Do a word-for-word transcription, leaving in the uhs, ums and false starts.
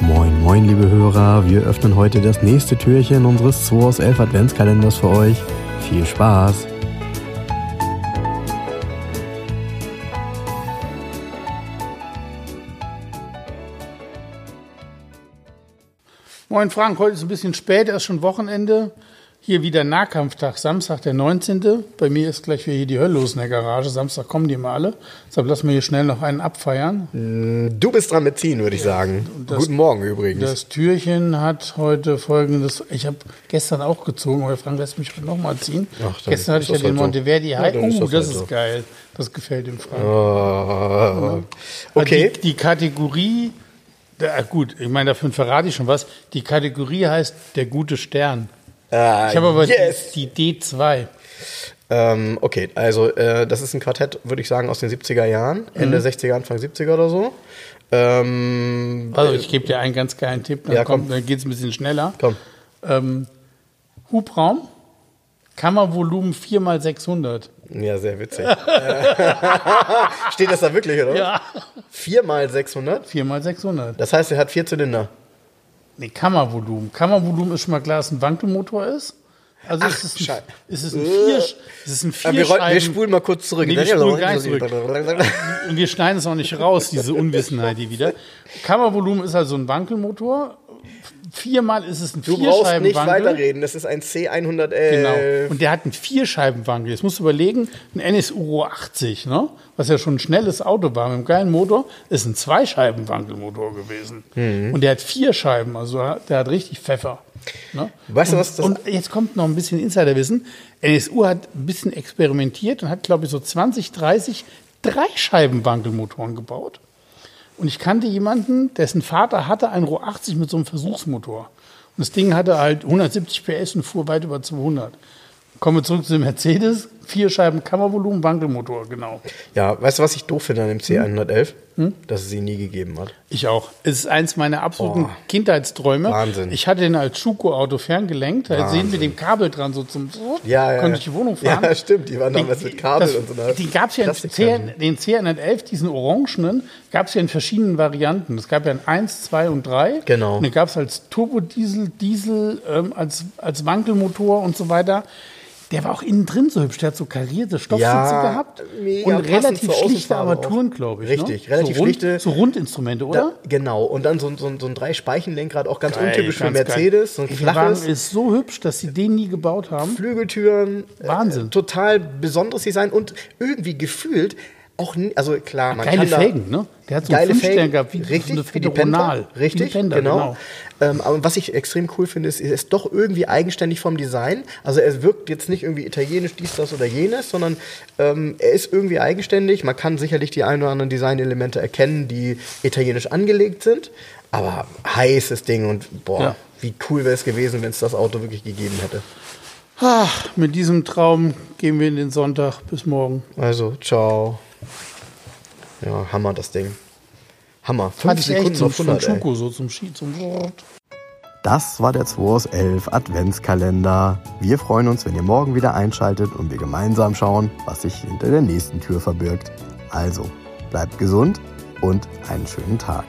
Moin, moin, liebe Hörer, wir öffnen heute das nächste Türchen unseres zwoaus elf Adventskalenders für euch. Viel Spaß! Moin Frank, heute ist ein bisschen spät, erst schon Wochenende. Hier wieder Nahkampftag, Samstag der neunzehnte. Bei mir ist gleich wieder hier die Hölle los in der Garage. Samstag kommen die mal alle. Deshalb lassen wir hier schnell noch einen abfeiern. Du bist dran mitziehen, würde ich sagen. Das, Guten Morgen übrigens. Das Türchen hat heute folgendes. Ich habe gestern auch gezogen, aber Frank lässt mich noch mal ziehen. Ach, gestern hatte ich ja den Monteverdi High. Oh, das, das ist geil. Das gefällt dem Frank. Oh, okay. Die, die Kategorie... Ja, gut, ich meine, dafür verrate ich schon was. Die Kategorie heißt der gute Stern. Ah, ich habe aber yes. die, die D zwei. Ähm, okay, also äh, das ist ein Quartett, würde ich sagen, aus den siebziger Jahren. Mhm. Ende sechziger, Anfang siebziger oder so. Ähm, also ich gebe dir einen ganz geilen Tipp, dann, ja, kommt, dann geht es ein bisschen schneller. Komm. Ähm, Hubraum, Kammervolumen vier mal sechshundert. Ja, sehr witzig. Steht das da wirklich, oder? Ja. vier mal sechshundert? vier mal sechshundert. Das heißt, er hat vier Zylinder. Nee, Kammervolumen. Kammervolumen ist schon mal klar, dass ein Wankelmotor ist. Also Ach, ist es ein, ist es ein vier, ist es ein vier wir, wir spulen mal kurz zurück. Nee, wir spulen gar nicht zurück. Und wir schneiden es auch nicht raus, diese Unwissenheit hier wieder. Kammervolumen ist also ein Wankelmotor. Viermal ist es ein Vierscheibenwankel. Du brauchst nicht weiterreden, das ist ein C hundertelf. Genau, und der hat einen Vierscheibenwankel. Jetzt musst du überlegen, ein N S U Ro achtzig, ne? Was ja schon ein schnelles Auto war mit einem geilen Motor, ist ein Zweischeibenwankelmotor gewesen. Mhm. Und der hat vier Scheiben, also der hat richtig Pfeffer. Ne? Weißt du, was das? Und jetzt kommt noch ein bisschen Insiderwissen. N S U hat ein bisschen experimentiert und hat, glaube ich, so zwanzig, dreißig Dreischeibenwankelmotoren gebaut. Und ich kannte jemanden, dessen Vater hatte einen Ro achtzig mit so einem Versuchsmotor. Und das Ding hatte halt hundertsiebzig P S und fuhr weit über zweihundert. Kommen wir zurück zu dem Mercedes. Vier Scheiben Kammervolumen, Wankelmotor, genau. Ja, weißt du, was ich doof finde an dem C hundertelf? Hm? Dass es ihn nie gegeben hat. Ich auch. Es ist eins meiner absoluten oh. Kindheitsträume. Wahnsinn. Ich hatte den als Schuko-Auto ferngelenkt. Da sehen wir den Kabel dran, so zum... Ja, ja, konnte ich die Wohnung fahren. Ja, stimmt. Die waren damals mit Kabel das, und so. Die gab's ja in den C hundertelf, diesen orangenen, gab es ja in verschiedenen Varianten. Es gab ja ein eins, zwei und drei. Genau. Und den gab es als Turbodiesel, Diesel, ähm, als, als Wankelmotor und so weiter. Der war auch innen drin so hübsch, der hat so karierte Stoffsitze ja, gehabt und relativ schlichte Armaturen, glaube ich. Richtig, ne? relativ so rund, schlichte. So Rundinstrumente, oder? Da, genau, und dann so, so, so ein Dreispeichen-Lenkrad, auch ganz geil, untypisch ganz für Mercedes. So ein flaches. Der Wagen ist so hübsch, dass sie den nie gebaut haben. Flügeltüren. Wahnsinn. Äh, total besonderes Design und irgendwie gefühlt auch, nie, also klar, man geile kann Felgen, da, ne? Der hat so einen Fünfstern gehabt, wie richtig, so eine Federonal. Richtig, Pender, genau. genau. Ähm, aber was ich extrem cool finde, ist, er ist doch irgendwie eigenständig vom Design. Also er wirkt jetzt nicht irgendwie italienisch, dies, das oder jenes, sondern ähm, er ist irgendwie eigenständig. Man kann sicherlich die ein oder anderen Designelemente erkennen, die italienisch angelegt sind. Aber heißes Ding und boah, ja. Wie cool wäre es gewesen, wenn es das Auto wirklich gegeben hätte. Ach, mit diesem Traum gehen wir in den Sonntag. Bis morgen. Also, ciao. Ja, Hammer, das Ding. Hammer. fünf Sekunden auf hundert, Schuko, so zum Ski, zum Wort. Das war der zwoaus elf Adventskalender. Wir freuen uns, wenn ihr morgen wieder einschaltet und wir gemeinsam schauen, was sich hinter der nächsten Tür verbirgt. Also, bleibt gesund und einen schönen Tag.